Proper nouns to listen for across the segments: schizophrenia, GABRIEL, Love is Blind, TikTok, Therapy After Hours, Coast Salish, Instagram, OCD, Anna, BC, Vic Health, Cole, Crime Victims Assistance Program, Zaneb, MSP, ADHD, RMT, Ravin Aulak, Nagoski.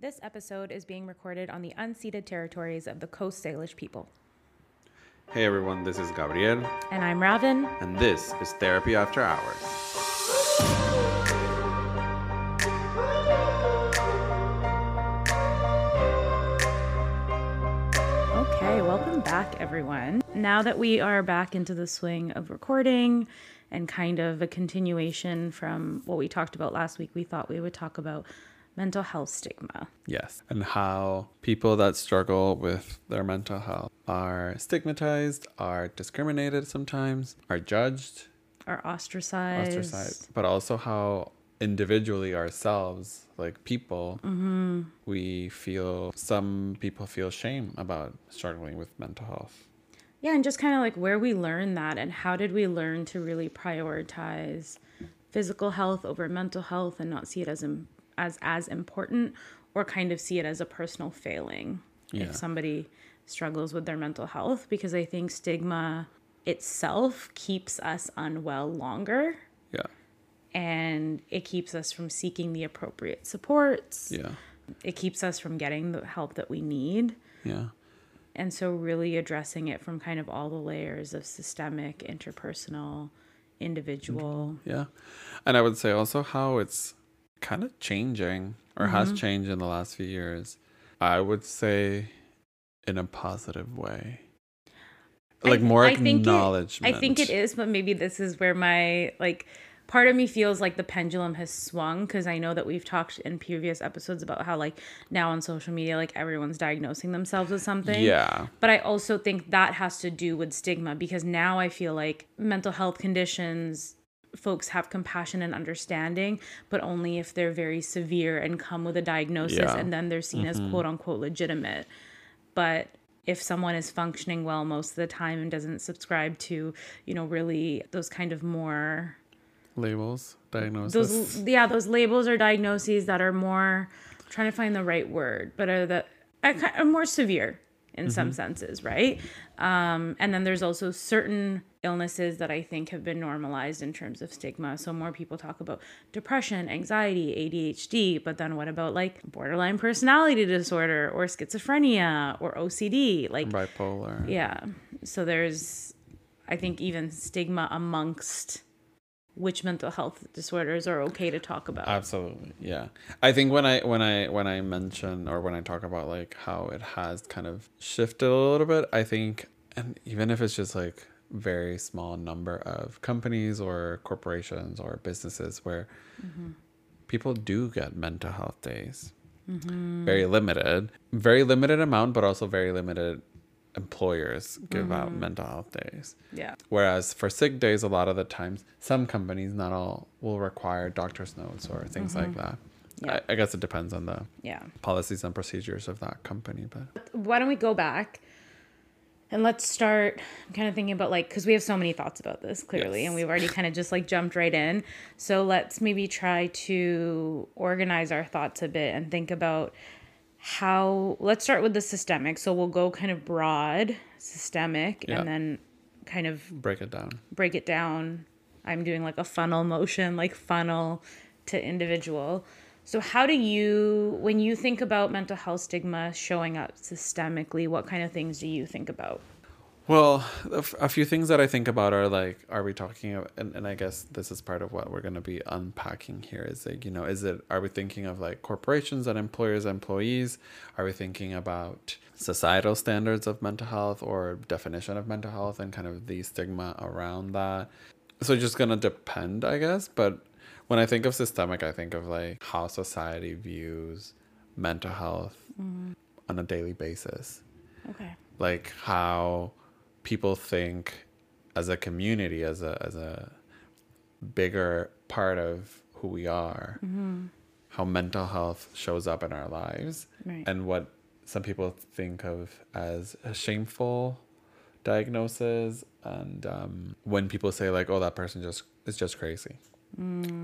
This episode is being recorded on the unceded territories of the Coast Salish people. Hey everyone, this is Gabriel. And I'm Ravin. And this is Therapy After Hours. Okay, welcome back everyone. Now that we are back into the swing of recording and kind of a continuation from what we talked about last week, we thought we would talk about mental health stigma. Yes, and how people that struggle with their mental health are stigmatized, are discriminated sometimes, are judged, are ostracized, but also how individually ourselves, like people, we feel, some people feel shame about struggling with mental health. Yeah, and just kind of like where we learn that and how did we learn to really prioritize physical health over mental health and not see it as important, or kind of see it as a personal failing if somebody struggles with their mental health, because I think stigma itself keeps us unwell longer. Yeah. And it keeps us from seeking the appropriate supports. Yeah. It keeps us from getting the help that we need. Yeah. And so really addressing it from kind of all the layers of systemic, interpersonal, individual. Yeah. And I would say also how it's kind of changing, or has changed in the last few years, I would say in a positive way, like more acknowledgement. I think it is, but maybe this is where my, like, part of me feels like the pendulum has swung, because I know that we've talked in previous episodes about how, like, now on social media, like, everyone's diagnosing themselves with something. Yeah. But I also think that has to do with stigma, because now I feel like mental health conditions, folks have compassion and understanding, but only if they're very severe and come with a diagnosis, and then they're seen as quote unquote legitimate. But if someone is functioning well most of the time and doesn't subscribe to, you know, really those kind of more labels, diagnoses, those labels or diagnoses that are more, I'm trying to find the right word, but are more severe in some senses, right? And then there's also certain illnesses that I think have been normalized in terms of stigma. So more people talk about depression, anxiety, ADHD, but then what about like borderline personality disorder or schizophrenia or OCD? Like bipolar. Yeah. So there's, I think, even stigma amongst which mental health disorders are okay to talk about. Absolutely. Yeah. I think when I mention, or when I talk about like how it has kind of shifted a little bit, I think, and even if it's just like very small number of companies or corporations or businesses where people do get mental health days, very limited amount, but also very limited employers give out mental health days. Yeah. Whereas for sick days, a lot of the times, some companies, not all, will require doctor's notes or things like that. Yeah. I guess it depends on the policies and procedures of that company. But why don't we go back and let's start, I'm kind of thinking about like, because we have so many thoughts about this clearly, and we've already kind of just like jumped right in. So let's maybe try to organize our thoughts a bit and think about let's start with the systemic. So we'll go kind of broad, systemic, and then kind of break it down. I'm doing like a funnel motion, like funnel to individual. So how do you, when you think about mental health stigma showing up systemically, what kind of things do you think about? Well, a few things that I think about are like, are we talking of, and I guess this is part of what we're going to be unpacking here, is like, you know, are we thinking of like corporations and employers, employees? Are we thinking about societal standards of mental health or definition of mental health and kind of the stigma around that? So it's just going to depend, I guess. But when I think of systemic, I think of like how society views mental health on a daily basis. Okay. Like how people think as a community, as a bigger part of who we are, how mental health shows up in our lives, and what some people think of as a shameful diagnosis. And when people say like, oh, that person is just crazy,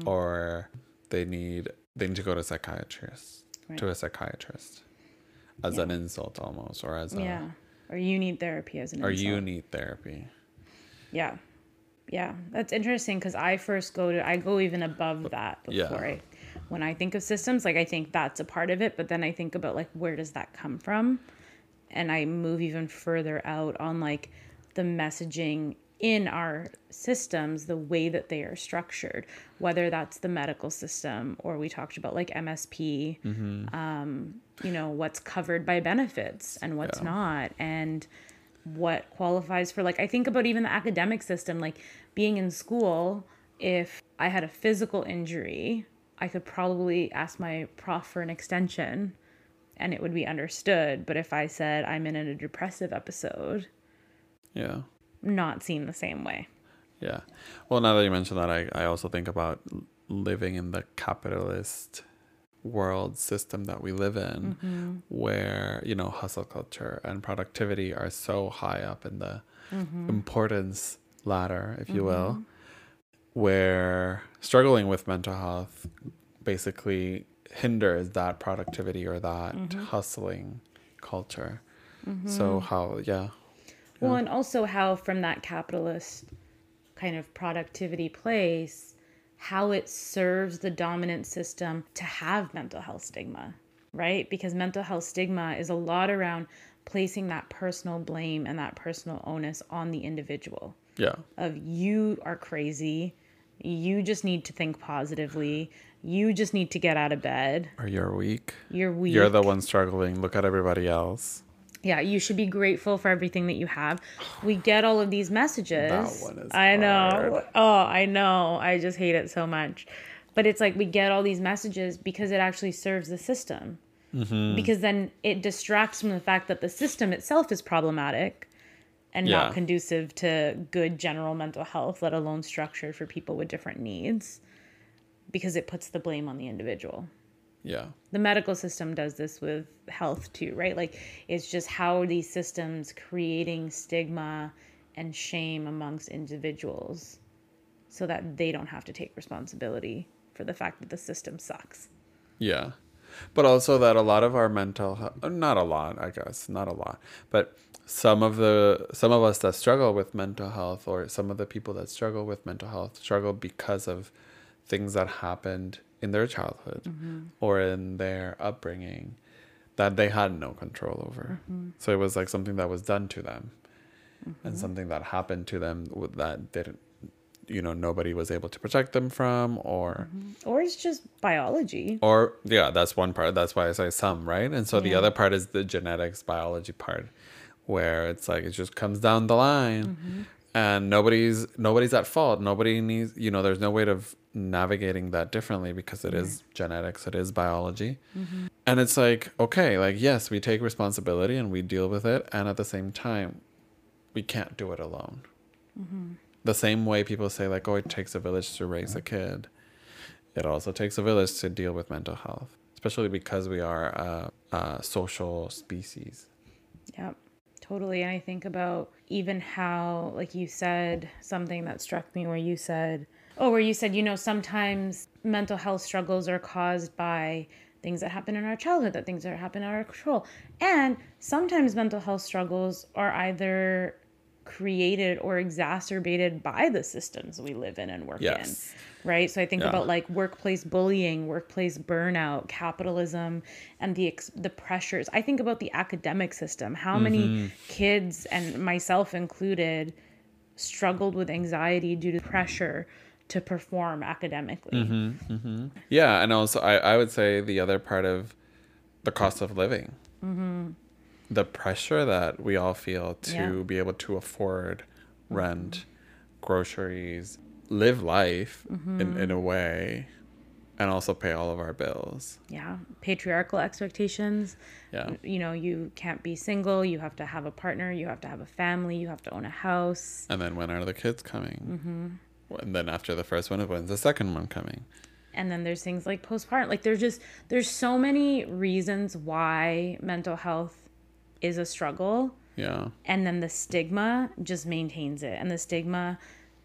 or they need to go to a psychiatrist, as an insult almost, or as a... Or you need therapy as an insult. Or you need therapy. Yeah. Yeah. That's interesting, because I go even above that before I when I think of systems, like I think that's a part of it, but then I think about like, where does that come from? And I move even further out on like the messaging in our systems, the way that they are structured, whether that's the medical system, or we talked about like MSP, mm-hmm. You know, what's covered by benefits and what's not, and what qualifies for, like, I think about even the academic system, like being in school, if I had a physical injury, I could probably ask my prof for an extension and it would be understood. But if I said I'm in a depressive episode, not seen the same way. Yeah. Well, now that you mentioned that, I also think about living in the capitalist world system that we live in, mm-hmm. where, you know, hustle culture and productivity are so high up in the mm-hmm. importance ladder, if you mm-hmm. will, where struggling with mental health basically hinders that productivity or that mm-hmm. hustling culture. Mm-hmm. So how, well, and also how from that capitalist kind of productivity place, how it serves the dominant system to have mental health stigma, right? Because mental health stigma is a lot around placing that personal blame and that personal onus on the individual. Yeah. Of you are crazy. You just need to think positively. You just need to get out of bed. Or you're weak. You're weak. You're the one struggling. Look at everybody else. Yeah, you should be grateful for everything that you have. We get all of these messages. That one is I know. Hard. Oh, I know. I just hate it so much. But it's like we get all these messages because it actually serves the system. Mm-hmm. Because then it distracts from the fact that the system itself is problematic and not conducive to good general mental health, let alone structured for people with different needs, because it puts the blame on the individual. Yeah. The medical system does this with health too, right? Like, it's just how these systems creating stigma and shame amongst individuals so that they don't have to take responsibility for the fact that the system sucks. Yeah. But also that a lot of our mental health, not a lot, I guess, not a lot, but some of us that struggle with mental health, or some of the people that struggle with mental health struggle because of things that happened in their childhood mm-hmm. or in their upbringing that they had no control over. Mm-hmm. So it was like something that was done to them mm-hmm. and something that happened to them that didn't, you know, nobody was able to protect them from, or... Mm-hmm. Or it's just biology. Or, yeah, that's one part. That's why I say some, right? And so the other part is the genetics, biology part, where it's like it just comes down the line mm-hmm. and nobody's at fault. Nobody needs, you know, there's no way to... navigating that differently, because it is genetics, it is biology. Mm-hmm. And it's like, okay, like, yes, we take responsibility and we deal with it. And at the same time, we can't do it alone. Mm-hmm. The same way people say like, oh, it takes a village to raise a kid. It also takes a village to deal with mental health, especially because we are a social species. Yep. Totally. And I think about even how, like you said, something that struck me where you said, you know, sometimes mental health struggles are caused by things that happen in our childhood, that things that happen out of our control. And sometimes mental health struggles are either created or exacerbated by the systems we live in and work in, right? So I think about like workplace bullying, workplace burnout, capitalism, and the pressures. I think about the academic system, how mm-hmm. many kids, and myself included, struggled with anxiety due to pressure to perform academically. Mm-hmm, mm-hmm. Yeah, and also I would say the other part of the cost of living. Mm-hmm. The pressure that we all feel to be able to afford rent, groceries, live life in a way, and also pay all of our bills. Yeah, patriarchal expectations. Yeah. You know, you can't be single, you have to have a partner, you have to have a family, you have to own a house. And then when are the kids coming? Mm-hmm. And then after the first one, when's the second one coming? And then there's things like postpartum. Like, there's so many reasons why mental health is a struggle. Yeah. And then the stigma just maintains it. And the stigma,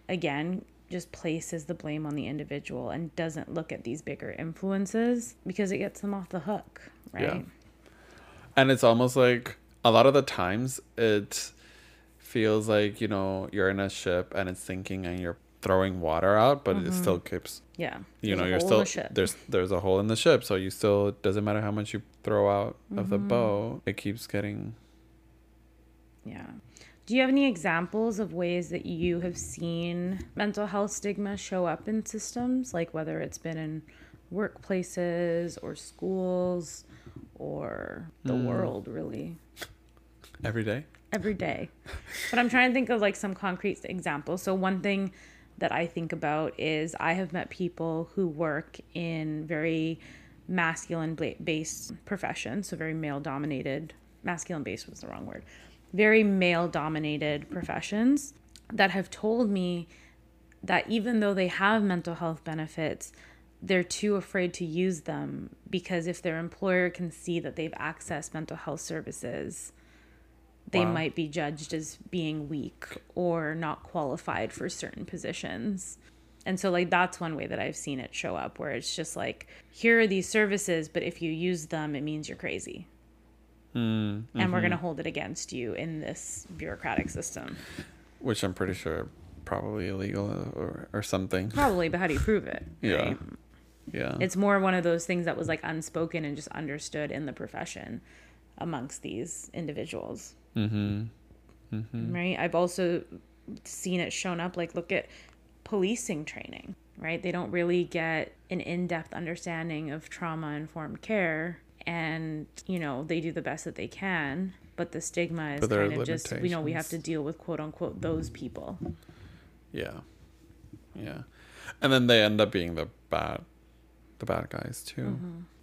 again, just places the blame on the individual and doesn't look at these bigger influences because it gets them off the hook, right? Yeah. And it's almost like a lot of the times it feels like, you know, you're in a ship and it's sinking and you're throwing water out, but it still keeps. Yeah. You know, you're still there's a hole in the ship, so you still, doesn't matter how much you throw out of the bow, it keeps getting. Yeah. Do you have any examples of ways that you have seen mental health stigma show up in systems, like whether it's been in workplaces or schools or the world, really? Every day. But I'm trying to think of like some concrete examples. So one thing that I think about is I have met people who work in very masculine-based professions, so very male-dominated. Masculine-based was the wrong word. Very male-dominated professions that have told me that even though they have mental health benefits, they're too afraid to use them because if their employer can see that they've accessed mental health services, they might be judged as being weak or not qualified for certain positions. And so, like, that's one way that I've seen it show up, where it's just like, here are these services, but if you use them, it means you're crazy. And we're going to hold it against you in this bureaucratic system. Which I'm pretty sure probably illegal or something. Probably, but how do you prove it? Right? Yeah. It's more one of those things that was like unspoken and just understood in the profession amongst these individuals. Right? I've also seen it shown up, like, look at policing training, right? They don't really get an in-depth understanding of trauma-informed care. And, you know, they do the best that they can, but the stigma is kind of just, you know, we have to deal with quote unquote those people. Yeah. And then they end up being the bad guys too.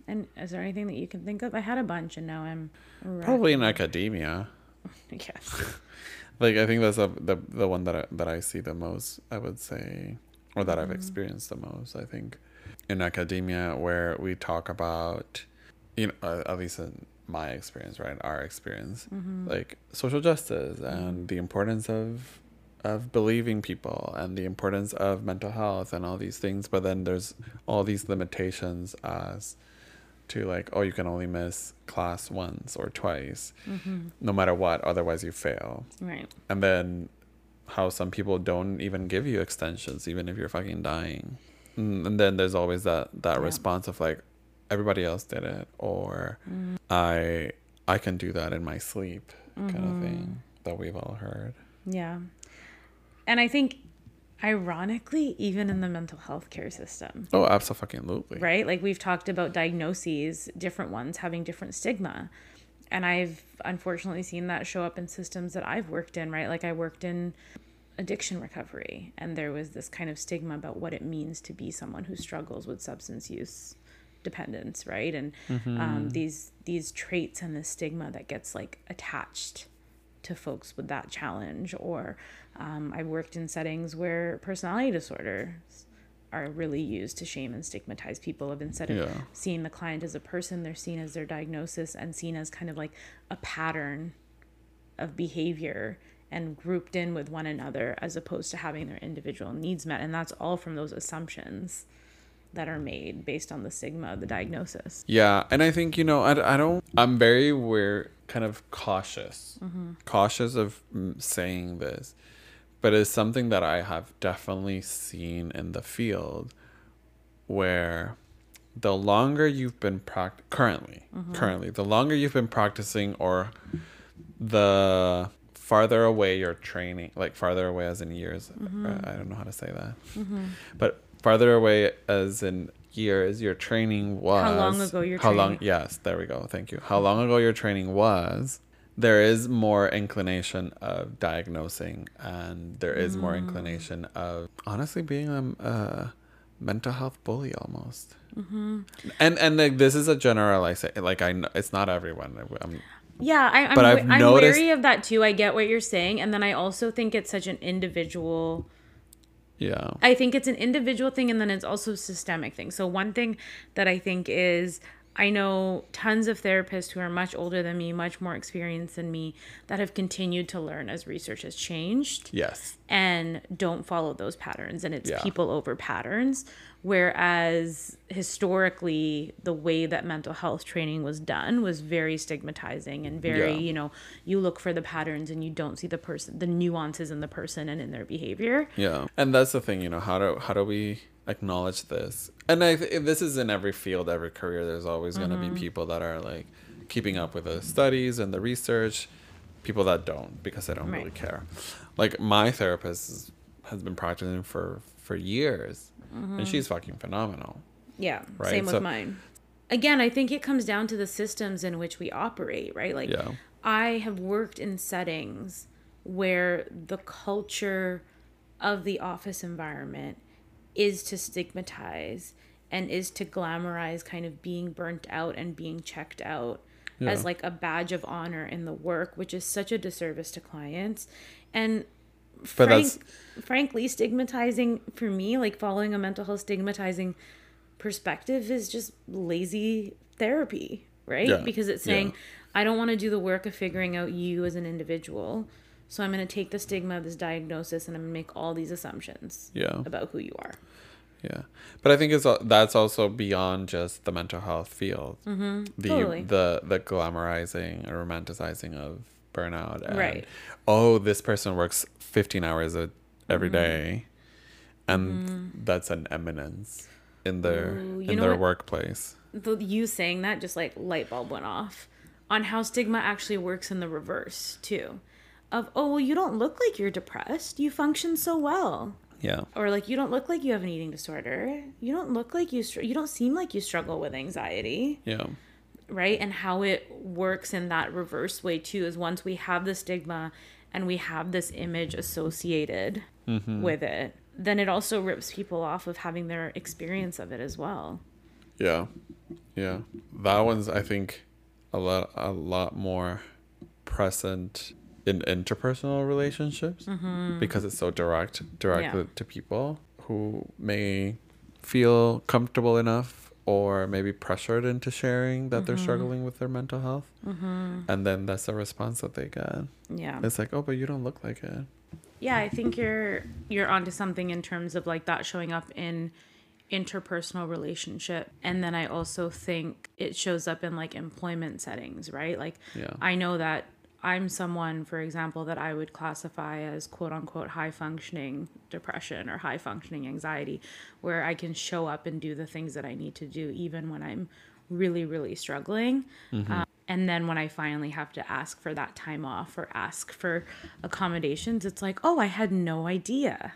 And is there anything that you can think of? I had a bunch and now I'm probably in academia. Yes. Like, I think that's the one that I see the most, I would say, or that I've experienced the most, I think, in academia, where we talk about, you know, at least in my experience, right? Our experience, like social justice and the importance of believing people and the importance of mental health and all these things. But then there's all these limitations as to, like, oh, you can only miss class once or twice, no matter what, otherwise you fail. Right. And then how some people don't even give you extensions, even if you're fucking dying. And then there's always that response of like, everybody else did it, or I can do that in my sleep, kind of thing that we've all heard. Yeah. And I think, ironically, even in the mental health care system. Oh, absolutely. Right? Like, we've talked about diagnoses, different ones having different stigma. And I've unfortunately seen that show up in systems that I've worked in, right? Like, I worked in addiction recovery, and there was this kind of stigma about what it means to be someone who struggles with substance use dependence, right? And these traits and the stigma that gets, like, attached to folks with that challenge. Or I've worked in settings where personality disorders are really used to shame and stigmatize people. Of, instead of seeing the client as a person, they're seen as their diagnosis and seen as kind of like a pattern of behavior and grouped in with one another, as opposed to having their individual needs met. And that's all from those assumptions that are made based on the stigma of the diagnosis. Yeah. And I think, you know, I'm very aware, kind of cautious of saying this, but it's something that I have definitely seen in the field, where the longer you've been practicing, or the farther away your training, like farther away as in years, I don't know how to say that, but farther away as in years your training was, how long ago your training was, there is more inclination of diagnosing, and there is more inclination of honestly being a mental health bully almost. And like, this is a generalization, like, I know it's not everyone. I'm wary of that too. I get what you're saying, and then I also think it's such an individual. Yeah. I think it's an individual thing, and then it's also a systemic thing. So one thing that I think is, I know tons of therapists who are much older than me, much more experienced than me, that have continued to learn as research has changed. Yes. And don't follow those patterns, and it's people over patterns, Whereas historically, the way that mental health training was done was very stigmatizing and very, you know, you look for the patterns and you don't see the person, the nuances in the person and in their behavior. Yeah. And that's the thing, you know, how do we acknowledge this? And this is in every field, every career. There's always going to be people that are like keeping up with the studies and the research, people that don't because they don't really care. Like my therapist has been practicing for years. And she's fucking phenomenal. Yeah, right? Same with mine. Again, I think it comes down to the systems in which we operate, right? Like, I have worked in settings where the culture of the office environment is to stigmatize and is to glamorize kind of being burnt out and being checked out as like a badge of honor in the work, which is such a disservice to clients. And frankly, stigmatizing for me, like following a mental health stigmatizing perspective is just lazy therapy, right? Because it's saying, I don't want to do the work of figuring out you as an individual. So I'm going to take the stigma of this diagnosis and I'm going to make all these assumptions about who you are. Yeah. But I think that's also beyond just the mental health field. The glamorizing or romanticizing of burnout. And, this person works 15 hours every day. And that's an eminence in their workplace. You saying that just like light bulb went off on how stigma actually works in the reverse too. Of, oh, well, you don't look like you're depressed. You function so well. Yeah. Or like, you don't look like you have an eating disorder. You don't look like you don't seem like you struggle with anxiety. Yeah. Right? And how it works in that reverse way too is once we have the stigma and we have this image associated with it, then it also rips people off of having their experience of it as well. Yeah. Yeah. That one's, I think, a lot more present in interpersonal relationships because it's so direct to people who may feel comfortable enough or maybe pressured into sharing that they're struggling with their mental health. And then that's the response that they get. Yeah. It's like, oh, but you don't look like it. Yeah, I think you're onto something in terms of like that showing up in interpersonal relationship. And then I also think it shows up in like employment settings, right? Like I know that I'm someone, for example, that I would classify as quote unquote high functioning depression or high functioning anxiety, where I can show up and do the things that I need to do even when I'm really, really struggling. And then when I finally have to ask for that time off or ask for accommodations, it's like, oh, I had no idea.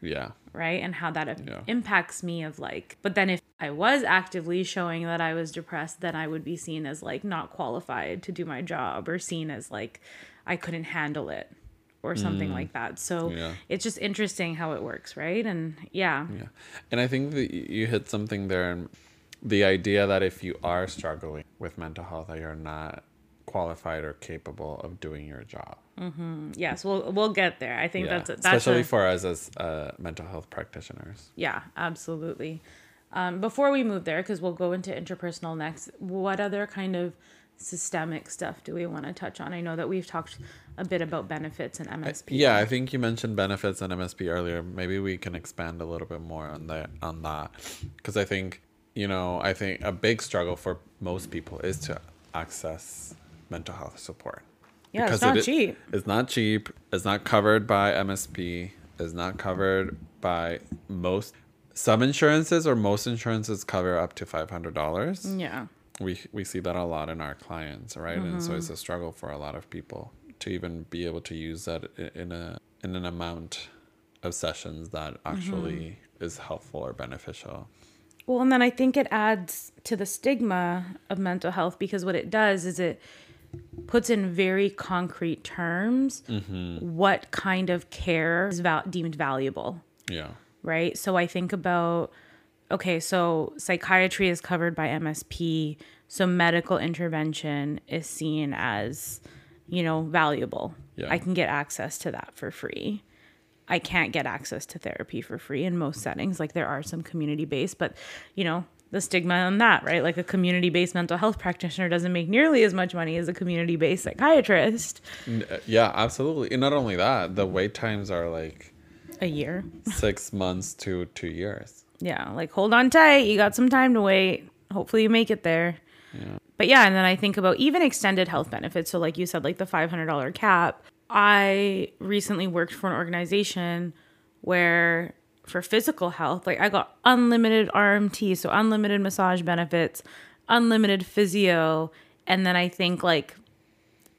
Yeah. Right. And how that impacts me of like, but then if I was actively showing that I was depressed, then I would be seen as like not qualified to do my job or seen as like I couldn't handle it or something like that. So it's just interesting how it works. Right. And yeah. And I think that you hit something there. And the idea that if you are struggling with mental health, that you're not qualified or capable of doing your job. Yes, we'll get there. I think that's especially for us as mental health practitioners. Yeah, absolutely. Before we move there, because we'll go into interpersonal next, what other kind of systemic stuff do we want to touch on? I know that we've talked a bit about benefits and MSP. I think you mentioned benefits and MSP earlier. Maybe we can expand a little bit more on that, because I think, you know, a big struggle for most people is to access mental health support. Yeah, because it's not cheap. It's not cheap. It's not covered by MSP. It's not covered by most insurances cover up to $500. Yeah. We see that a lot in our clients, right? And so it's a struggle for a lot of people to even be able to use that in an amount of sessions that actually is helpful or beneficial. Well, and then I think it adds to the stigma of mental health, because what it does is it puts in very concrete terms what kind of care is deemed valuable. Yeah. Right? So I think about, okay, so psychiatry is covered by MSP, so medical intervention is seen as, you know, valuable. Yeah. I can get access to that for free. I can't get access to therapy for free in most settings. Like, there are some community-based, but, you know, the stigma on that, right? Like, a community-based mental health practitioner doesn't make nearly as much money as a community-based psychiatrist. Yeah, absolutely. And not only that, the wait times are like... a year. 6 months to 2 years. Yeah, like hold on tight. You got some time to wait. Hopefully you make it there. Yeah. But yeah, and then I think about even extended health benefits. So like you said, like the $500 cap. I recently worked for an organization where for physical health, like I got unlimited RMT, so unlimited massage benefits, unlimited physio, and then I think like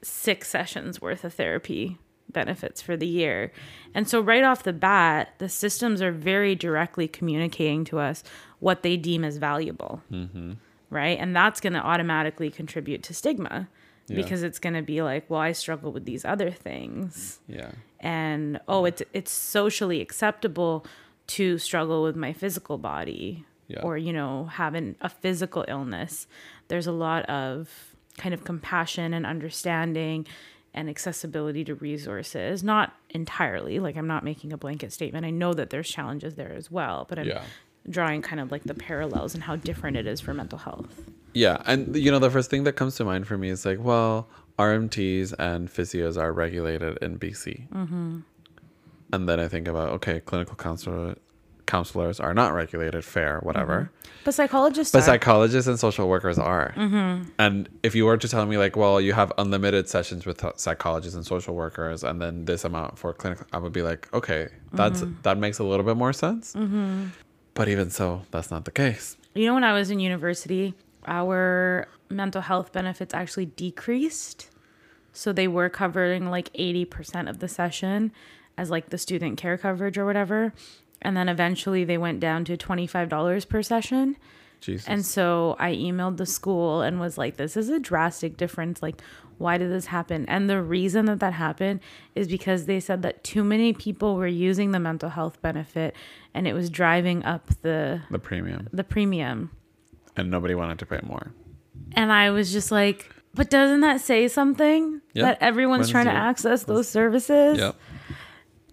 6 sessions worth of therapy benefits for the year. And so right off the bat, the systems are very directly communicating to us what they deem as valuable, mm-hmm. right? And that's going to automatically contribute to stigma. Yeah. Because it's going to be like, well, I struggle with these other things. Yeah. And, oh, it's socially acceptable to struggle with my physical body yeah. or, you know, having a physical illness. There's a lot of kind of compassion and understanding and accessibility to resources. Not entirely. Like, I'm not making a blanket statement. I know that there's challenges there as well. But I'm yeah. drawing kind of like the parallels and how different it is for mental health. Yeah. And, you know, the first thing that comes to mind for me is like, well, RMTs and physios are regulated in BC. Mm-hmm. And then I think about, okay, clinical counselors are not regulated, fair, whatever. Mm-hmm. But psychologists and social workers are. Mm-hmm. And if you were to tell me like, well, you have unlimited sessions with psychologists and social workers and then this amount for clinical, I would be like, okay, that makes a little bit more sense. Mm-hmm. But even so, that's not the case. You know, when I was in university, our mental health benefits actually decreased. So they were covering like 80% of the session as like the student care coverage or whatever. And then eventually they went down to $25 per session. Jesus. And so I emailed the school and was like, this is a drastic difference. Like, why did this happen? And the reason that happened is because they said that too many people were using the mental health benefit and it was driving up the premium. The premium. And nobody wanted to pay more. And I was just like, but doesn't that say something? Yep. That everyone's trying to access those services? Yep.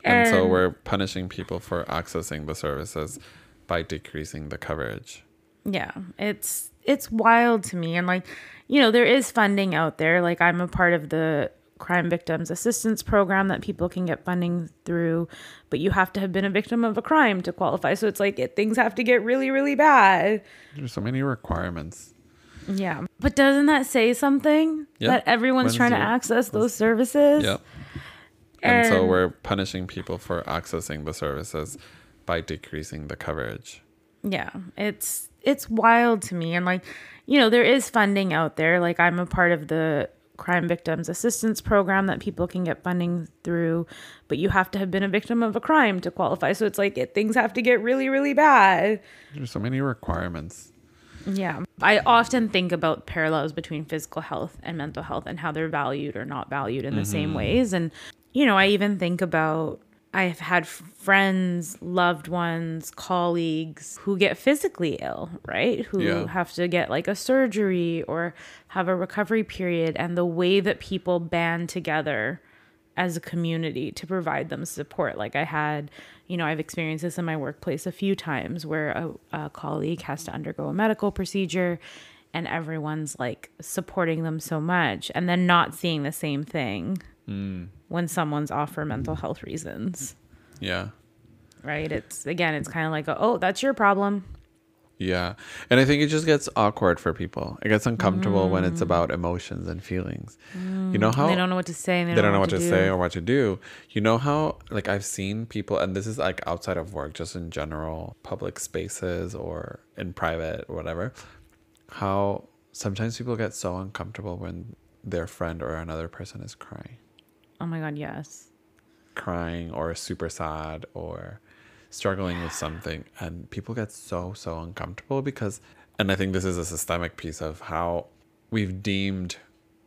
And so we're punishing people for accessing the services by decreasing the coverage. Yeah, it's wild to me. And like, you know, there is funding out there. Like I'm a part of the Crime Victims Assistance Program that people can get funding through, but you have to have been a victim of a crime to qualify. So it's like things have to get really, really bad. There's so many requirements. Yeah. But doesn't that say something? Yep. That everyone's trying to access those services? Yep. And so we're punishing people for accessing the services by decreasing the coverage. Yeah, it's wild to me. And like, you know, there is funding out there. Like I'm a part of the Crime Victims Assistance Program that people can get funding through, but you have to have been a victim of a crime to qualify. So it's like things have to get really, really bad. There's so many requirements. Yeah. I often think about parallels between physical health and mental health and how they're valued or not valued in mm-hmm. the same ways. And, you know, I even think about I've had friends, loved ones, colleagues who get physically ill, right? Who yeah. have to get like a surgery or have a recovery period. And the way that people band together as a community to provide them support. Like I had, you know, I've experienced this in my workplace a few times where a colleague has to undergo a medical procedure and everyone's like supporting them so much and then not seeing the same thing. Mm. When someone's off for mental health reasons. Yeah. Right? It's kind of like, oh, that's your problem. Yeah. And I think it just gets awkward for people. It gets uncomfortable when it's about emotions and feelings. Mm. You know how... And they don't know what to say. And they don't know what to say or what to do. You know how, like, I've seen people, and this is, like, outside of work, just in general, public spaces or in private or whatever, how sometimes people get so uncomfortable when their friend or another person is crying. Oh my God, yes. Crying or super sad or struggling with something. And people get so uncomfortable because, and I think this is a systemic piece of how we've deemed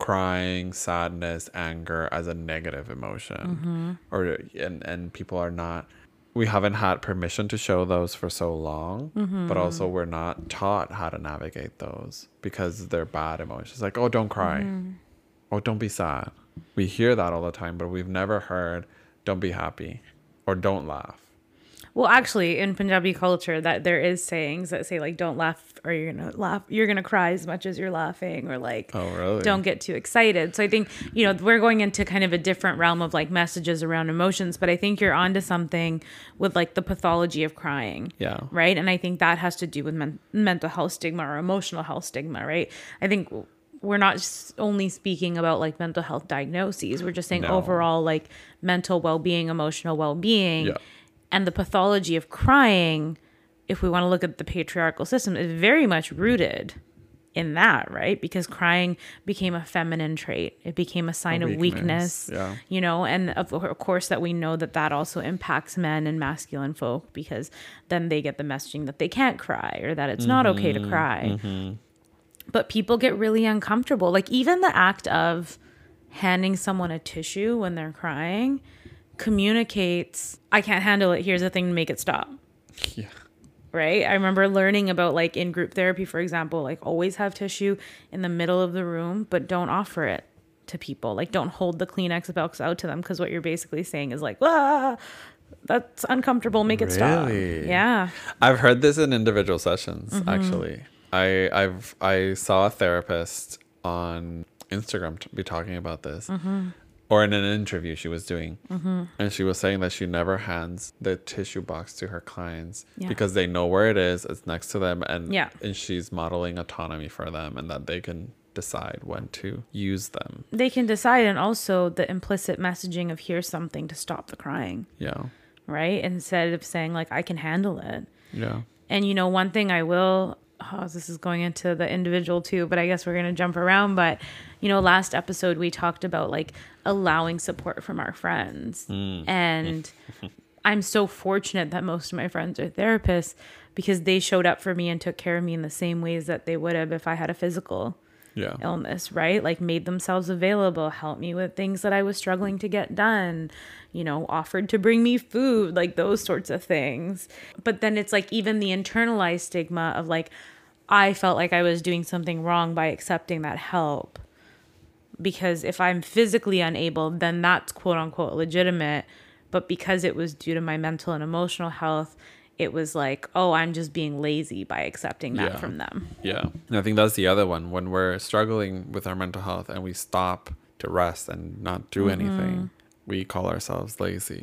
crying, sadness, anger as a negative emotion. Mm-hmm. And people are not, we haven't had permission to show those for so long, mm-hmm. but also we're not taught how to navigate those because they're bad emotions. Like, oh, don't cry. Mm-hmm. Oh, don't be sad. We hear that all the time, but we've never heard, don't be happy or don't laugh. Well, actually, in Punjabi culture, that there is sayings that say, like, don't laugh or you're going to laugh. You're going to cry as much as you're laughing, or like, oh, really? Don't get too excited. So I think, you know, we're going into kind of a different realm of like messages around emotions. But I think you're onto something with like the pathology of crying. Yeah. Right. And I think that has to do with mental health stigma or emotional health stigma. Right. I think we're not only speaking about like mental health diagnoses. We're just saying overall like mental well-being, emotional well-being. Yeah. And the pathology of crying, if we want to look at the patriarchal system, is very much rooted in that, right? Because crying became a feminine trait. It became a sign of weakness, yeah. You know, and of course that we know that that also impacts men and masculine folk, because then they get the messaging that they can't cry or that it's not okay to cry. Mm-hmm. But people get really uncomfortable. Like even the act of handing someone a tissue when they're crying communicates, I can't handle it, here's the thing to make it stop. Yeah. Right? I remember learning about like in group therapy, for example, like always have tissue in the middle of the room, but don't offer it to people. Like don't hold the Kleenex box out to them, because what you're basically saying is like, ah, that's uncomfortable, make it stop. Yeah. I've heard this in individual sessions, actually. I saw a therapist on Instagram be talking about this. Or in an interview she was doing. And she was saying that she never hands the tissue box to her clients because they know where it is. It's next to them. And she's modeling autonomy for them, and that they can decide when to use them. They can decide. And also the implicit messaging of here's something to stop the crying. Yeah. Right? Instead of saying like, I can handle it. Yeah. And you know, one thing I will... Oh, this is going into the individual too, but I guess we're going to jump around. But, you know, last episode we talked about like allowing support from our friends. And I'm so fortunate that most of my friends are therapists, because they showed up for me and took care of me in the same ways that they would have if I had a physical illness, right? Like made themselves available, helped me with things that I was struggling to get done, you know, offered to bring me food, like those sorts of things. But then it's like even the internalized stigma of like, I felt like I was doing something wrong by accepting that help, because if I'm physically unable, then that's quote unquote legitimate. But because it was due to my mental and emotional health, it was like, oh, I'm just being lazy by accepting that from them. Yeah. And I think that's the other one. When we're struggling with our mental health and we stop to rest and not do anything, we call ourselves lazy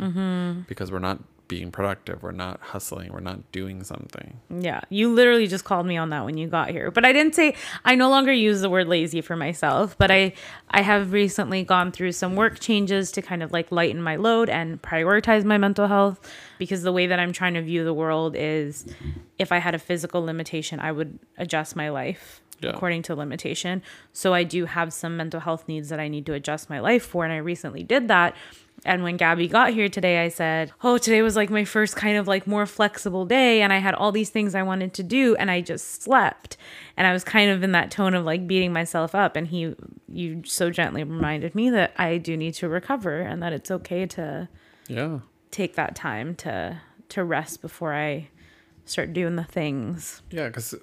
because we're not being productive. We're not hustling. We're not doing something. Yeah. You literally just called me on that when you got here. But I didn't say, I no longer use the word lazy for myself, but I have recently gone through some work changes to kind of like lighten my load and prioritize my mental health. Because the way that I'm trying to view the world is, if I had a physical limitation, I would adjust my life according to limitation. So I do have some mental health needs that I need to adjust my life for. And I recently did that. And when Gabby got here today, I said, oh, today was like my first kind of like more flexible day. And I had all these things I wanted to do, and I just slept. And I was kind of in that tone of like beating myself up. And you so gently reminded me that I do need to recover, and that it's okay to... yeah. take that time to rest before I start doing the things. Yeah, because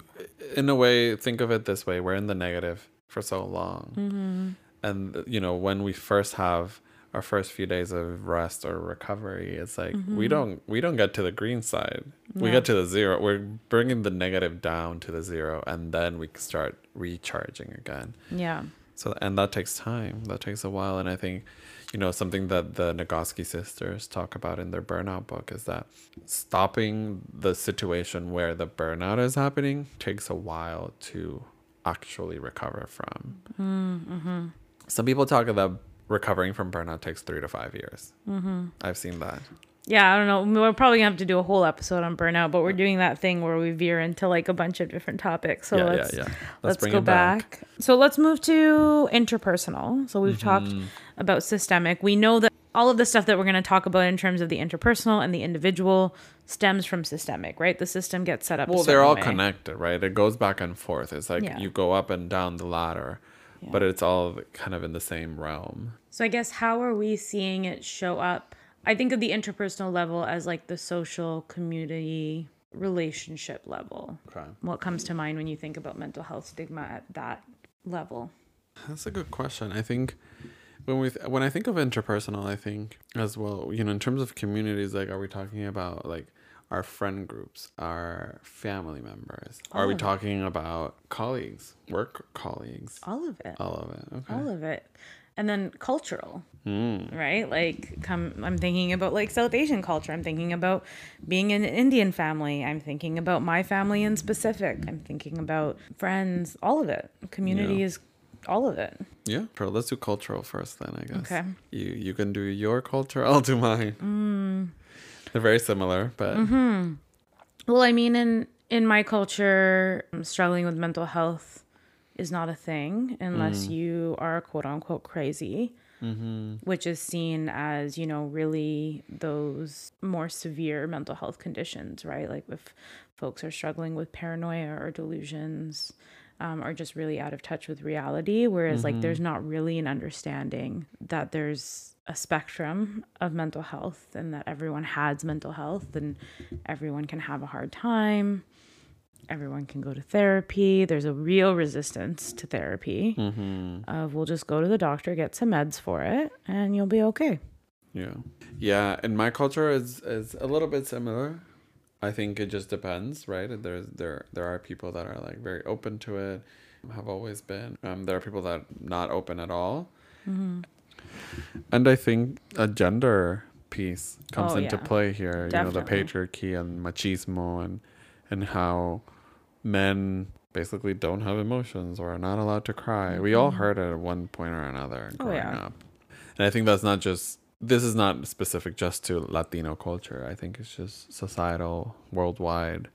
in a way, think of it this way. We're in the negative for so long. And, you know, when we first have our first few days of rest or recovery, it's like we don't get to the green side. Yeah. We get to the zero. We're bringing the negative down to the zero, and then we start recharging again. Yeah. So, and that takes time. That takes a while. And I think, you know, something that the Nagoski sisters talk about in their burnout book is that stopping the situation where the burnout is happening takes a while to actually recover from. Some people talk about recovering from burnout takes 3 to 5 years. I've seen that. Yeah, I don't know. We're probably going to have to do a whole episode on burnout, but we're doing that thing where we veer into like a bunch of different topics. So let's go back. So let's move to interpersonal. So we've talked about systemic. We know that all of the stuff that we're going to talk about in terms of the interpersonal and the individual stems from systemic, right? The system gets set up. Well, they're all connected, right? It goes back and forth. It's like you go up and down the ladder, but it's all kind of in the same realm. So I guess how are we seeing it show up? I think of the interpersonal level as like the social, community, relationship level. Okay. What comes to mind when you think about mental health stigma at that level? That's a good question. I think when I think of interpersonal, I think as well, you know, in terms of communities, like, are we talking about like our friend groups, our family members? Are we talking about colleagues, work colleagues? All of it. All of it. Okay. All of it. And then cultural, right? Like, I'm thinking about like South Asian culture. I'm thinking about being in an Indian family. I'm thinking about my family in specific. I'm thinking about friends, all of it. Community is all of it. Yeah. Let's do cultural first then, I guess. Okay. You can do your culture. I'll do mine. They're very similar, but... Mm-hmm. Well, I mean, in my culture, struggling with mental health is not a thing unless you are quote unquote crazy, which is seen as, you know, really those more severe mental health conditions, right? Like if folks are struggling with paranoia or delusions, or just really out of touch with reality, whereas like there's not really an understanding that there's a spectrum of mental health and that everyone has mental health and everyone can have a hard time. Everyone can go to therapy. There's a real resistance to therapy. We'll just go to the doctor, get some meds for it, and you'll be okay. Yeah. Yeah. And my culture is a little bit similar. I think it just depends, right? There are people that are like very open to it, have always been. There are people that are not open at all. And I think a gender piece comes into play here. Definitely. You know, the patriarchy and machismo and how men basically don't have emotions or are not allowed to cry. We all heard it at one point or another growing up. And I think that's not just, this is not specific just to Latino culture. I think it's just societal, worldwide.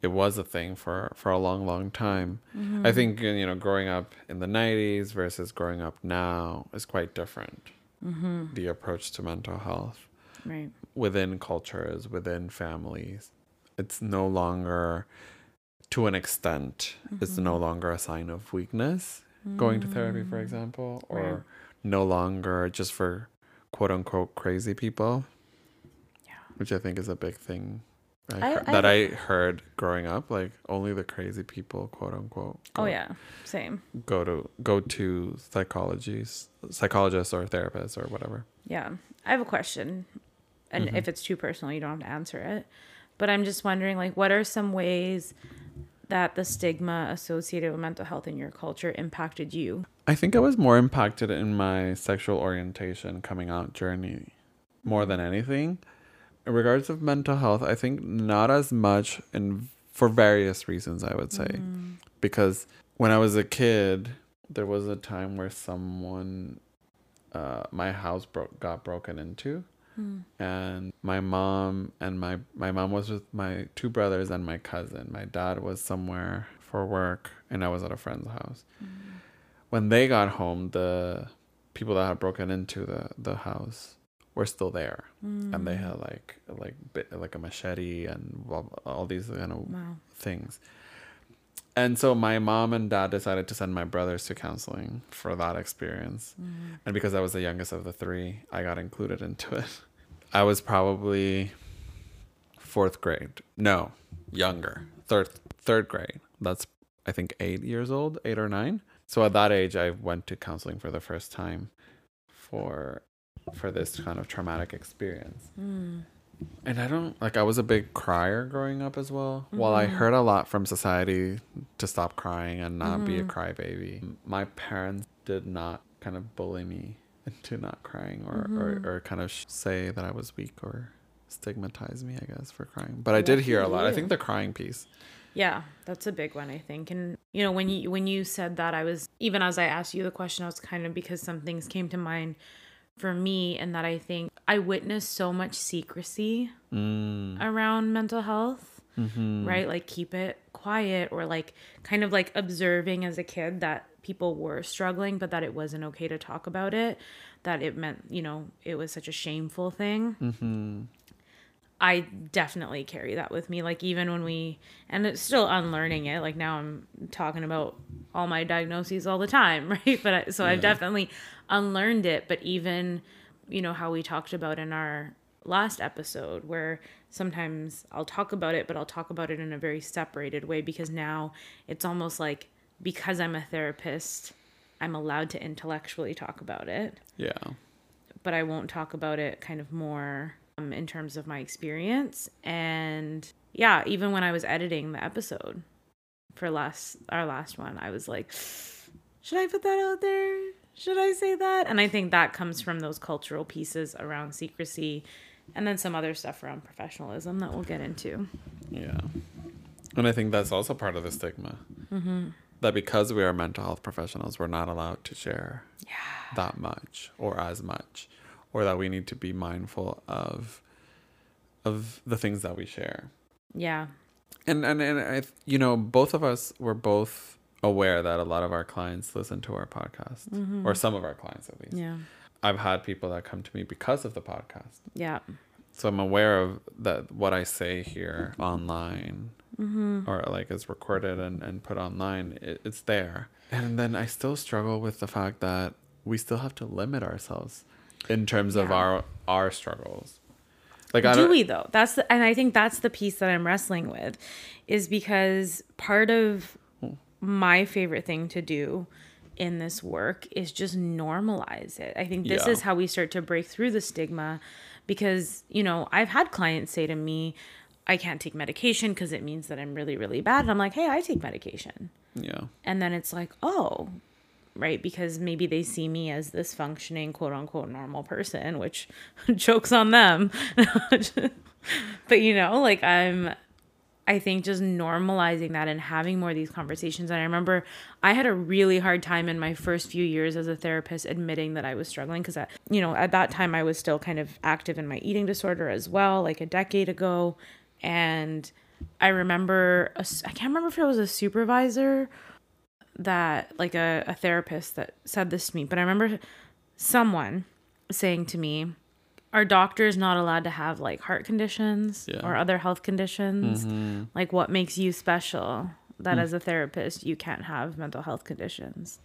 It was a thing for a long, long time. I think, you know, growing up in the 90s versus growing up now is quite different. The approach to mental health. Right. Within cultures, within families. It's no longer, to an extent, it's no longer a sign of weakness, going to therapy, for example, or no longer just for quote-unquote crazy people, which I think is a big thing I heard growing up. Like, only the crazy people, quote-unquote. Same. Go to psychologists or therapists or whatever. Yeah. I have a question, and if it's too personal, you don't have to answer it. But I'm just wondering, like, what are some ways that the stigma associated with mental health in your culture impacted you? I think I was more impacted in my sexual orientation coming out journey more than anything. In regards of mental health, I think not as much, and for various reasons, I would say. Because when I was a kid, there was a time where someone, my house got broken into. And my mom was with my two brothers and my cousin. My dad was somewhere for work and I was at a friend's house. When they got home, the people that had broken into the house were still there, and they had like a machete and all these kind of things. And so my mom and dad decided to send my brothers to counseling for that experience. And because I was the youngest of the three, I got included into it. I was probably third grade. That's, I think, 8 years old, 8 or 9. So at that age, I went to counseling for the first time for this kind of traumatic experience. And I was a big crier growing up as well. While I heard a lot from society to stop crying and not be a crybaby, my parents did not kind of bully me into not crying or kind of say that I was weak or stigmatize me, I guess, for crying. But I did hear a lot. I think the crying piece. Yeah, that's a big one, I think. And, you know, when you said that, I was, even as I asked you the question, I was kind of, because some things came to mind for me, and that I think I witnessed so much secrecy around mental health, right? Like, keep it quiet, or like kind of like observing as a kid that people were struggling, but that it wasn't okay to talk about it, that it meant, you know, it was such a shameful thing. I definitely carry that with me. Like, even when and it's still unlearning it. Like, now I'm talking about all my diagnoses all the time, right? But I've definitely unlearned it. But even, you know, how we talked about in our last episode, where sometimes I'll talk about it, but I'll talk about it in a very separated way, because now it's almost like, because I'm a therapist, I'm allowed to intellectually talk about it. Yeah. But I won't talk about it kind of more in terms of my experience. And yeah, even when I was editing the episode for our last one, I was like, should I put that out there? Should I say that? And I think that comes from those cultural pieces around secrecy and then some other stuff around professionalism that we'll get into. Yeah. And I think that's also part of the stigma. Mm-hmm. That because we are mental health professionals, we're not allowed to share that much or as much, or that we need to be mindful of the things that we share. Yeah. And I, you know, both of us were both aware that a lot of our clients listen to our podcast, mm-hmm. or some of our clients at least. Yeah. I've had people that come to me because of the podcast. Yeah. So I'm aware of that, what I say here online, mm-hmm. or like is recorded and put online, it's there. And then I still struggle with the fact that we still have to limit ourselves in terms of our struggles. Like, do we though? And I think that's the piece that I'm wrestling with, is because part of my favorite thing to do in this work is just normalize it. I think this is how we start to break through the stigma, because, you know, I've had clients say to me, I can't take medication because it means that I'm really, really bad. And I'm like, hey, I take medication. Yeah. And then it's like, oh, right. Because maybe they see me as this functioning, quote unquote, normal person, which joke's on them. But, you know, like I think just normalizing that and having more of these conversations. And I remember I had a really hard time in my first few years as a therapist admitting that I was struggling, because, you know, at that time I was still kind of active in my eating disorder as well, like a decade ago. And I remember, I can't remember if it was a supervisor that, like a therapist that said this to me, but I remember someone saying to me, are doctors not allowed to have like heart conditions or other health conditions? Mm-hmm. Like, what makes you special that as a therapist, you can't have mental health conditions?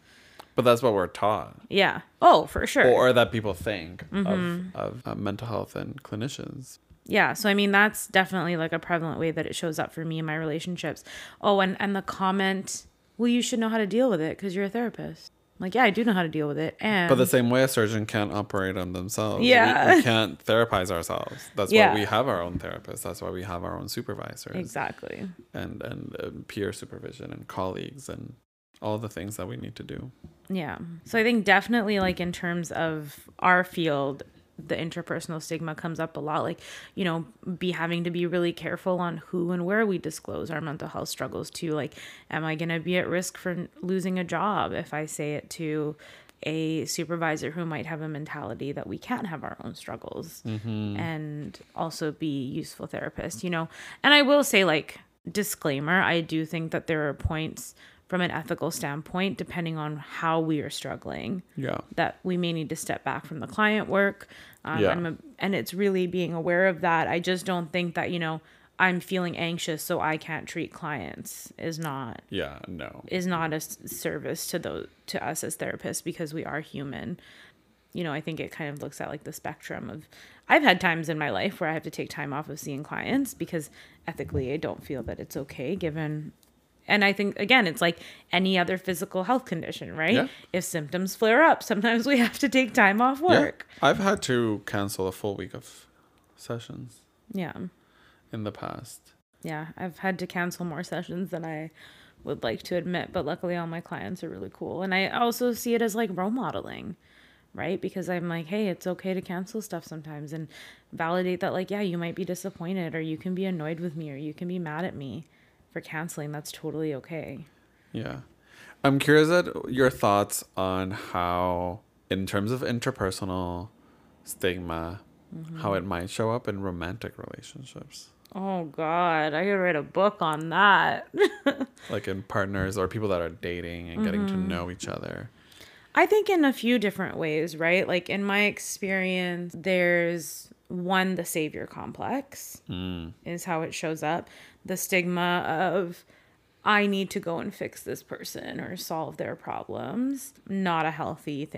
But that's what we're taught. Yeah. Oh, for sure. Or that people think mm-hmm. of mental health and clinicians. Yeah. So, I mean, that's definitely like a prevalent way that it shows up for me in my relationships. Oh, and the comment, well, you should know how to deal with it because you're a therapist. Like, yeah, I do know how to deal with it. But the same way a surgeon can't operate on themselves. Yeah. We can't therapize ourselves. That's why we have our own therapists. That's why we have our own supervisors. Exactly. And peer supervision and colleagues and all the things that we need to do. Yeah. So I think definitely, like, in terms of our field, the interpersonal stigma comes up a lot. Like, you know, having to be really careful on who and where we disclose our mental health struggles to. Like, am I going to be at risk for losing a job if I say it to a supervisor who might have a mentality that we can't have our own struggles mm-hmm. and also be useful therapists, you know? And I will say, like, disclaimer, I do think that there are points from an ethical standpoint, depending on how we are struggling, that we may need to step back from the client work. And it's really being aware of that. I just don't think that, you know, I'm feeling anxious, so I can't treat clients is not a service to us as therapists, because we are human. You know, I think it kind of looks at like the spectrum of, I've had times in my life where I have to take time off of seeing clients because ethically I don't feel that it's okay given. And I think, again, it's like any other physical health condition, right? Yeah. If symptoms flare up, sometimes we have to take time off work. Yeah. I've had to cancel a full week of sessions. Yeah. In the past. Yeah. I've had to cancel more sessions than I would like to admit. But luckily, all my clients are really cool. And I also see it as like role modeling, right? Because I'm like, hey, it's okay to cancel stuff sometimes and validate that, like, yeah, you might be disappointed, or you can be annoyed with me, or you can be mad at me for canceling. That's totally okay. Yeah. I'm curious at your thoughts on how, in terms of interpersonal stigma, mm-hmm. how it might show up in romantic relationships. Oh, God. I could write a book on that. Like in partners or people that are dating and getting mm-hmm. to know each other. I think in a few different ways, right? Like in my experience, there's one, the savior complex is how it shows up. The stigma of, I need to go and fix this person or solve their problems. Not a healthy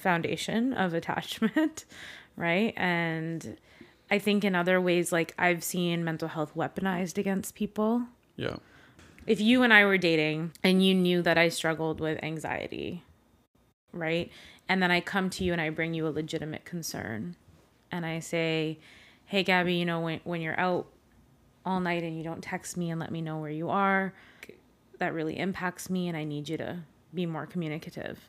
foundation of attachment, right? And I think in other ways, like I've seen mental health weaponized against people. Yeah. If you and I were dating and you knew that I struggled with anxiety, right? And then I come to you and I bring you a legitimate concern. and I say, hey, Gabby, you know, when you're out all night and you don't text me and let me know where you are, that really impacts me and I need you to be more communicative.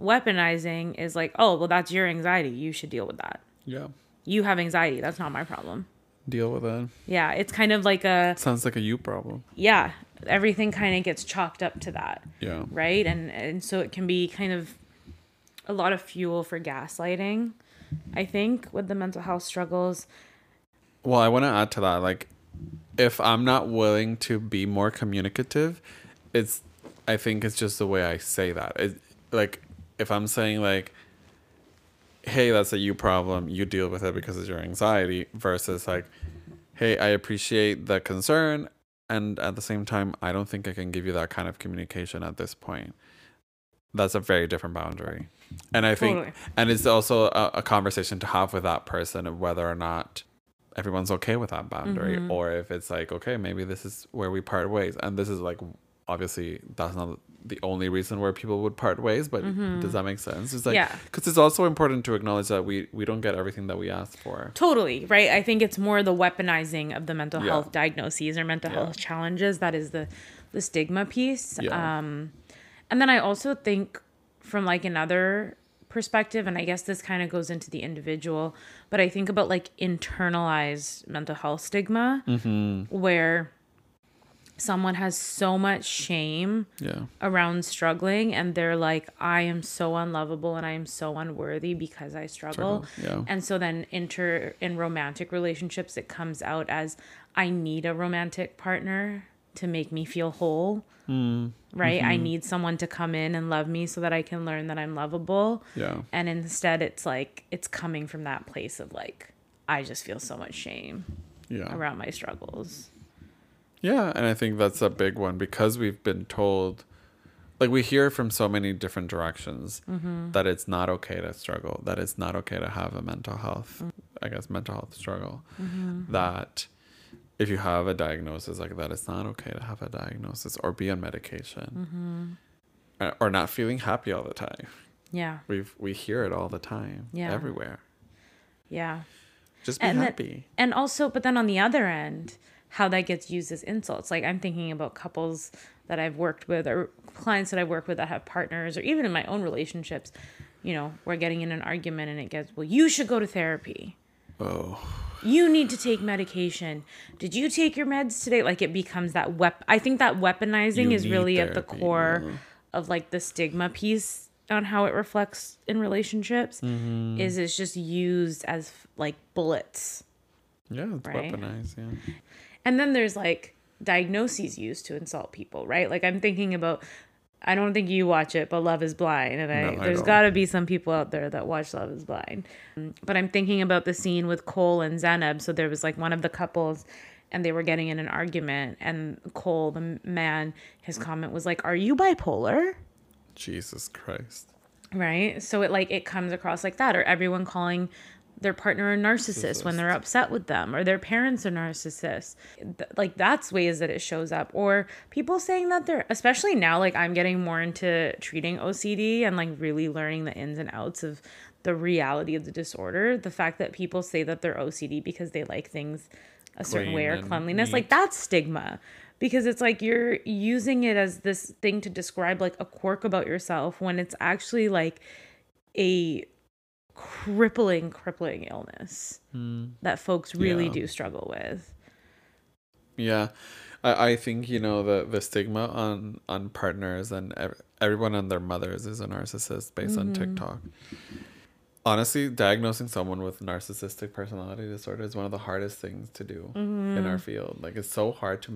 Weaponizing is like, oh, well, that's your anxiety. You should deal with that. Yeah. You have anxiety. That's not my problem. Deal with it. Yeah. It's kind of like a... Sounds like a you problem. Yeah. Everything kind of gets chalked up to that. Yeah. Right? And so it can be kind of a lot of fuel for gaslighting, I think, with the mental health struggles. Well, I want to add to that. Like, if I'm not willing to be more communicative, I think it's just the way I say that. If I'm saying like, hey, that's a you problem, you deal with it because it's your anxiety, versus like, hey, I appreciate the concern, and at the same time, I don't think I can give you that kind of communication at this point. That's a very different boundary. And I think, totally. And it's also a conversation to have with that person of whether or not everyone's okay with that boundary, mm-hmm. or if it's like, okay, maybe this is where we part ways. And this is like, obviously that's not the only reason where people would part ways, but mm-hmm. does that make sense? It's like, yeah. Because it's also important to acknowledge that we don't get everything that we ask for. Totally, right? I think it's more the weaponizing of the mental yeah. health diagnoses or mental yeah. health challenges. That is the stigma piece. Yeah. And then I also think from like another perspective, and I guess this kind of goes into the individual, but I think about like internalized mental health stigma, mm-hmm. where someone has so much shame yeah. around struggling, and they're like, I am so unlovable and I am so unworthy because I struggle. Yeah. And so then in romantic relationships, it comes out as, I need a romantic partner to make me feel whole. Mm. Right? Mm-hmm. I need someone to come in and love me so that I can learn that I'm lovable. Yeah. And instead it's like, it's coming from that place of like, I just feel so much shame yeah. around my struggles. Yeah, and I think that's a big one because we've been told, like we hear from so many different directions mm-hmm. that it's not okay to struggle, that it's not okay to have a mental health, mm-hmm. I guess mental health struggle, mm-hmm. that if you have a diagnosis like that, it's not okay to have a diagnosis or be on medication mm-hmm. or not feeling happy all the time. Yeah. We hear it all the time, yeah. everywhere. Yeah. Just be happy. And also, but then on the other end, how that gets used as insults. Like I'm thinking about couples that I've worked with or clients that I've worked with that have partners or even in my own relationships, you know, we're getting in an argument and it gets, well, you should go to therapy. Oh. You need to take medication. Did you take your meds today? Like it becomes that I think that weaponizing is really therapy. At the core yeah. of like the stigma piece on how it reflects in relationships mm-hmm. is it's just used as like bullets. Yeah, it's right? weaponized, yeah. And then there's like diagnoses used to insult people, right? Like I'm thinking about, I don't think you watch it, but Love is Blind. And there's got to be some people out there that watch Love is Blind. But I'm thinking about the scene with Cole and Zaneb. So there was like one of the couples and they were getting in an argument. And Cole, the man, his comment was like, are you bipolar? Jesus Christ. Right? So it comes across like that, or everyone calling their partner a narcissist when they're upset with them, or their parents are narcissists. Like that's ways that it shows up, or people saying that they're, especially now, like I'm getting more into treating OCD and like really learning the ins and outs of the reality of the disorder. The fact that people say that they're OCD because they like things a certain way or cleanliness, neat. Like that's stigma because it's like, you're using it as this thing to describe like a quirk about yourself when it's actually like a crippling illness that folks really yeah. do struggle with. Yeah. I think, you know, the stigma on partners and everyone and their mothers is a narcissist based mm-hmm. on TikTok. Honestly, diagnosing someone with narcissistic personality disorder is one of the hardest things to do mm-hmm. in our field. Like it's so hard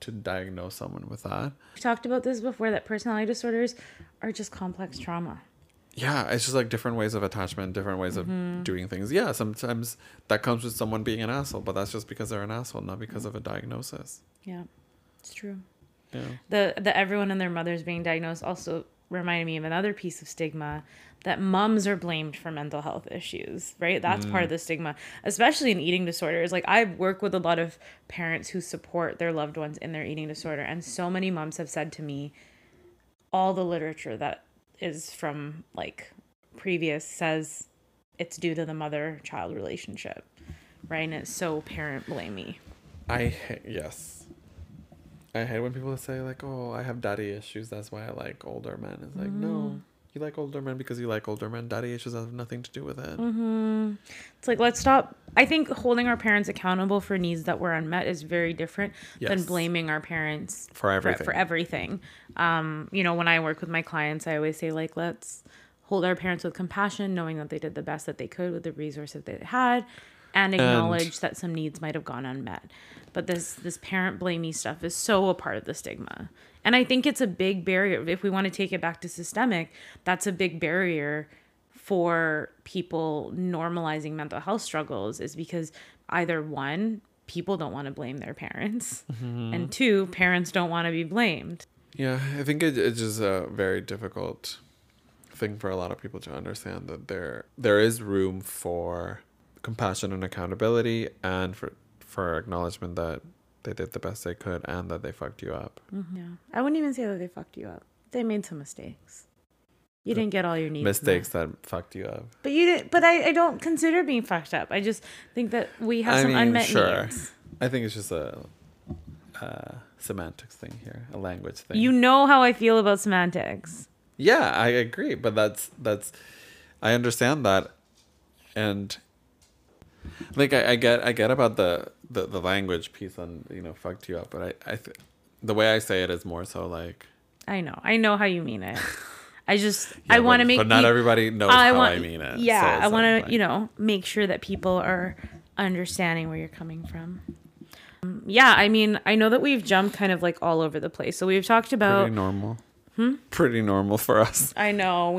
to diagnose someone with that. We've talked about this before, that personality disorders are just complex trauma. Yeah, it's just like different ways of attachment, different ways mm-hmm. of doing things. Yeah, sometimes that comes with someone being an asshole, but that's just because they're an asshole, not because of a diagnosis. Yeah, it's true. Yeah. The everyone and their mothers being diagnosed also reminded me of another piece of stigma, that moms are blamed for mental health issues, right? That's part of the stigma, especially in eating disorders. Like I work with a lot of parents who support their loved ones in their eating disorder, and so many moms have said to me, all the literature that is from like previous says it's due to the mother-child relationship, right? And it's so parent blamey. I hate when people say, like, oh, I have daddy issues, that's why I like older men. It's like, no, you like older men because you like older men. Daddy issues have nothing to do with it. Mm-hmm. It's like, let's stop. I think holding our parents accountable for needs that were unmet is very different than blaming our parents for everything. You know, when I work with my clients, I always say, like, let's hold our parents with compassion, knowing that they did the best that they could with the resources that they had, and acknowledge that some needs might have gone unmet. But this parent blamey stuff is so a part of the stigma. And I think it's a big barrier. If we want to take it back to systemic, that's a big barrier for people normalizing mental health struggles, is because either one, people don't want to blame their parents, and two, parents don't want to be blamed. Yeah, I think it's just a very difficult thing for a lot of people to understand that there is room for compassion and accountability, and for acknowledgement that they did the best they could and that they fucked you up. Yeah, I wouldn't even say that they fucked you up. They made some mistakes. You didn't get all your needs. Mistakes that fucked you up. But you didn't. But I don't consider being fucked up. I just think that we have unmet needs. I think it's just a semantics thing here, a language thing. You know how I feel about semantics. Yeah, I agree. But that's I understand that, and like I get about the language piece on, you know, fucked you up. But the way I say it is more so like, I know how you mean it. I just, yeah, I want to make... But not everybody knows how I mean it. Yeah, so I want to, make sure that people are understanding where you're coming from. Yeah, I mean, I know that we've jumped kind of like all over the place. So we've talked about... Pretty normal. Pretty normal for us. I know.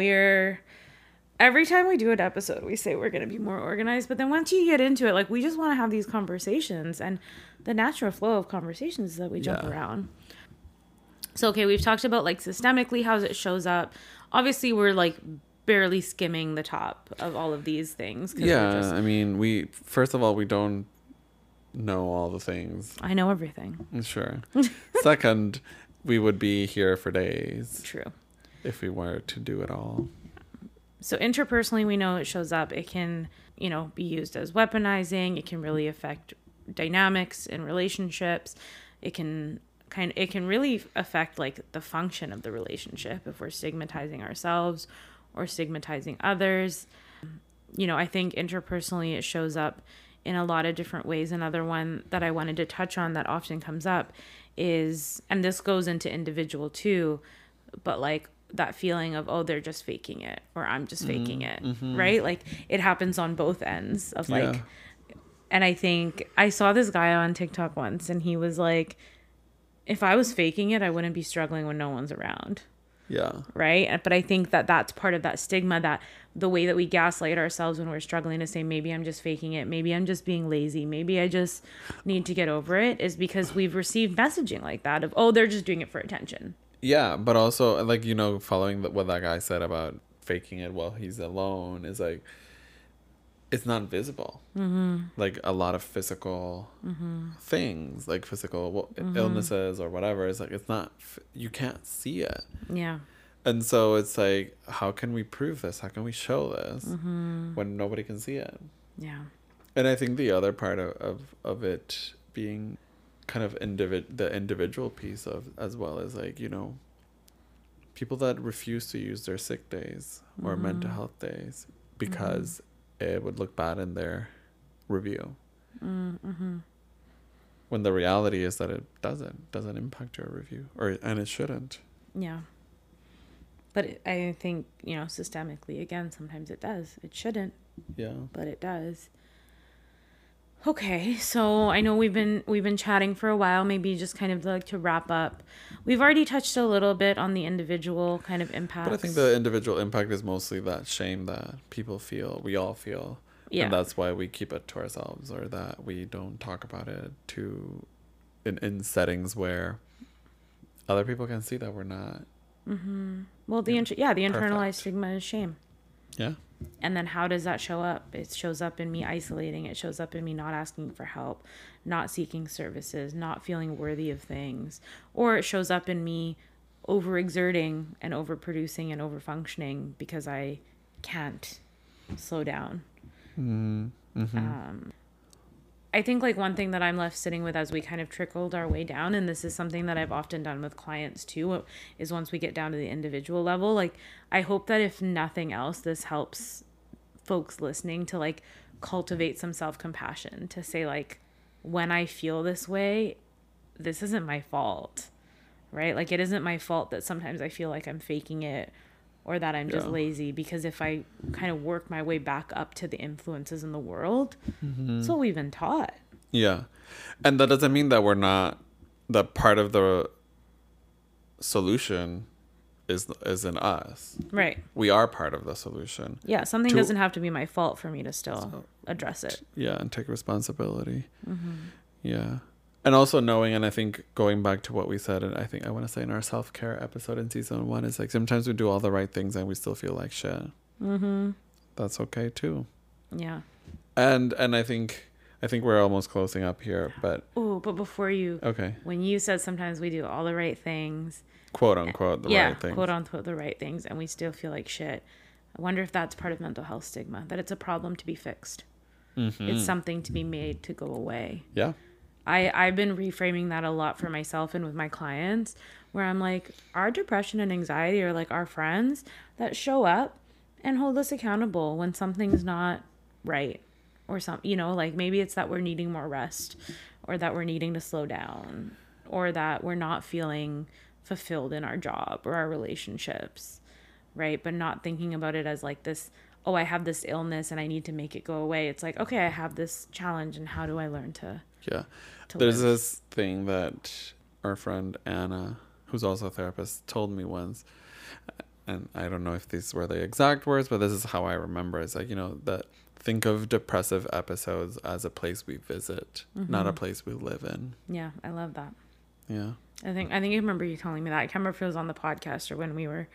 Every time we do an episode, we say we're going to be more organized. But then once you get into it, like, we just want to have these conversations. And the natural flow of conversations is that we jump around. So, okay, we've talked about, like, systemically, how it shows up. Obviously, we're, like, barely skimming the top of all of these things. I mean, first of all, we don't know all the things. I know everything. Sure. Second, we would be here for days. True. If we were to do it all. So, interpersonally, we know it shows up. It can, be used as weaponizing. It can really affect dynamics in relationships. It can really affect like the function of the relationship if we're stigmatizing ourselves or stigmatizing others. I think interpersonally it shows up in a lot of different ways. Another one that I wanted to touch on that often comes up is, and this goes into individual too, but like that feeling of, oh, they're just faking it, or I'm just faking it, right? Like it happens on both ends of like, and I think I saw this guy on TikTok once and he was like, if I was faking it, I wouldn't be struggling when no one's around. Yeah. Right? But I think that that's part of that stigma, that the way that we gaslight ourselves when we're struggling to say, maybe I'm just faking it. Maybe I'm just being lazy. Maybe I just need to get over it, is because we've received messaging like that of, oh, they're just doing it for attention. Yeah. But also, like, following what that guy said about faking it while he's alone is like, it's not visible. Like a lot of physical things, like physical illnesses or whatever. It's like, it's not, you can't see it. Yeah. And so it's like, how can we prove this? How can we show this when nobody can see it? Yeah. And I think the other part of it being kind of the individual piece of, as well as like, people that refuse to use their sick days or mental health days because it would look bad in their review, when the reality is that it doesn't impact your review, and it shouldn't. Yeah, but I think systemically again, sometimes it does. It shouldn't. Yeah, but it does. Okay, so I know we've been chatting for a while. Maybe just kind of like to wrap up. We've already touched a little bit on the individual kind of impact. But I think the individual impact is mostly that shame that people feel, we all feel. Yeah. And that's why we keep it to ourselves, or that we don't talk about it in settings where other people can see that we're not. Well, the internalized stigma is shame. Yeah. And then how does that show up? It shows up in me isolating. It shows up in me not asking for help, not seeking services, not feeling worthy of things. Or it shows up in me overexerting and overproducing and overfunctioning because I can't slow down. Mm-hmm. I think like one thing that I'm left sitting with as we kind of trickled our way down, and this is something that I've often done with clients too, is once we get down to the individual level, like I hope that if nothing else, this helps folks listening to like cultivate some self-compassion to say like, when I feel this way, this isn't my fault, right? Like it isn't my fault that sometimes I feel like I'm faking it or that I'm just lazy, because if I kind of work my way back up to the influences in the world, that's what we've been taught. Yeah. And that doesn't mean that we're not, that part of the solution is in us. Right. We are part of the solution. Yeah. Something doesn't have to be my fault for me to still address it. Yeah. And take responsibility. Mm-hmm. Yeah. And also knowing, and I think going back to what we said, and I think I want to say in our self-care episode in season 1, is like sometimes we do all the right things and we still feel like shit. Mm-hmm. That's okay too. Yeah. And I think we're almost closing up here, but. Oh, but before you. Okay. When you said sometimes we do all the right things. Quote unquote the right things. Yeah, quote unquote the right things, and we still feel like shit. I wonder if that's part of mental health stigma, that it's a problem to be fixed. Mm-hmm. It's something to be made to go away. Yeah. I've been reframing that a lot for myself and with my clients, where I'm like, our depression and anxiety are like our friends that show up and hold us accountable when something's not right or something, you know, like maybe it's that we're needing more rest or that we're needing to slow down or that we're not feeling fulfilled in our job or our relationships, right? But not thinking about it as like this, oh, I have this illness and I need to make it go away. It's like, okay, I have this challenge and how do I learn to... Yeah. There's this thing that our friend Anna, who's also a therapist, told me once. And I don't know if these were the exact words, but this is how I remember. It's like, you know, that think of depressive episodes as a place we visit, not a place we live in. Yeah, I love that. Yeah. I think I remember you telling me that. I can't remember if it was on the podcast or when we were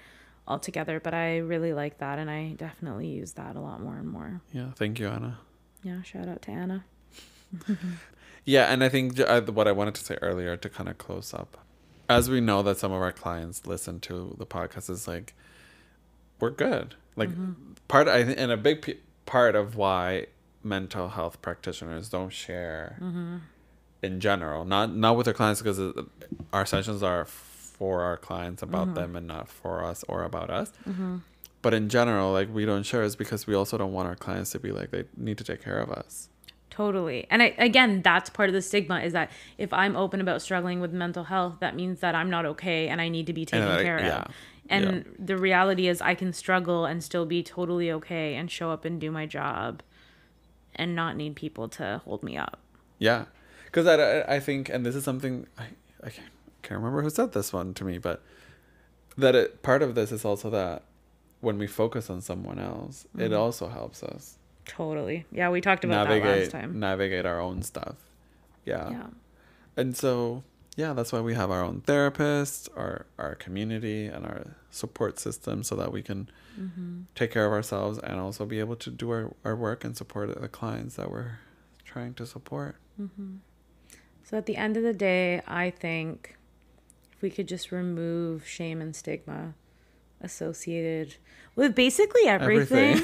all together, but I really like that. And I definitely use that a lot more and more. Yeah. Thank you, Anna. Yeah. Shout out to Anna. Yeah, and I think what I wanted to say earlier to kind of close up, as we know that some of our clients listen to the podcast, is like, we're good. Like a big part of why mental health practitioners don't share in general, not with their clients, because our sessions are for our clients about them and not for us or about us. But in general, like we don't share is because we also don't want our clients to be like, they need to take care of us. Totally. And again, that's part of the stigma, is that if I'm open about struggling with mental health, that means that I'm not okay and I need to be taken care of. And the reality is I can struggle and still be totally okay and show up and do my job and not need people to hold me up. Yeah. Because I think, and this is something, I can't remember who said this one to me, but that part of this is also that when we focus on someone else, it also helps us. Totally. Yeah, we talked about that last time. Navigate our own stuff. Yeah. Yeah. And so, yeah, that's why we have our own therapists, our community, and our support system, so that we can take care of ourselves and also be able to do our work and support the clients that we're trying to support. So at the end of the day, I think if we could just remove shame and stigma associated with basically everything.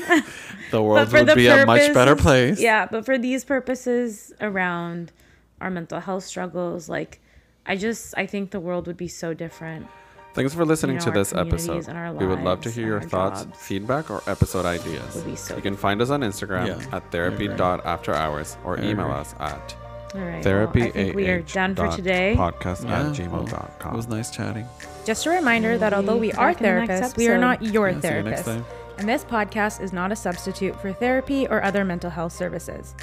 The world would be a much better place. Yeah, but for these purposes around our mental health struggles, like I think the world would be so different. Thanks for listening to this episode. We would love to hear your thoughts, feedback, or episode ideas. You can find us on Instagram at therapy.afterhours or email us at we are done for today. podcast@gmail.com. It was nice chatting. Just a reminder that although we are therapists, we are not your therapist. And this podcast is not a substitute for therapy or other mental health services.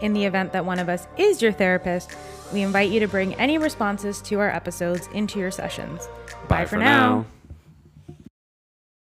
In the event that one of us is your therapist, we invite you to bring any responses to our episodes into your sessions. Bye for now.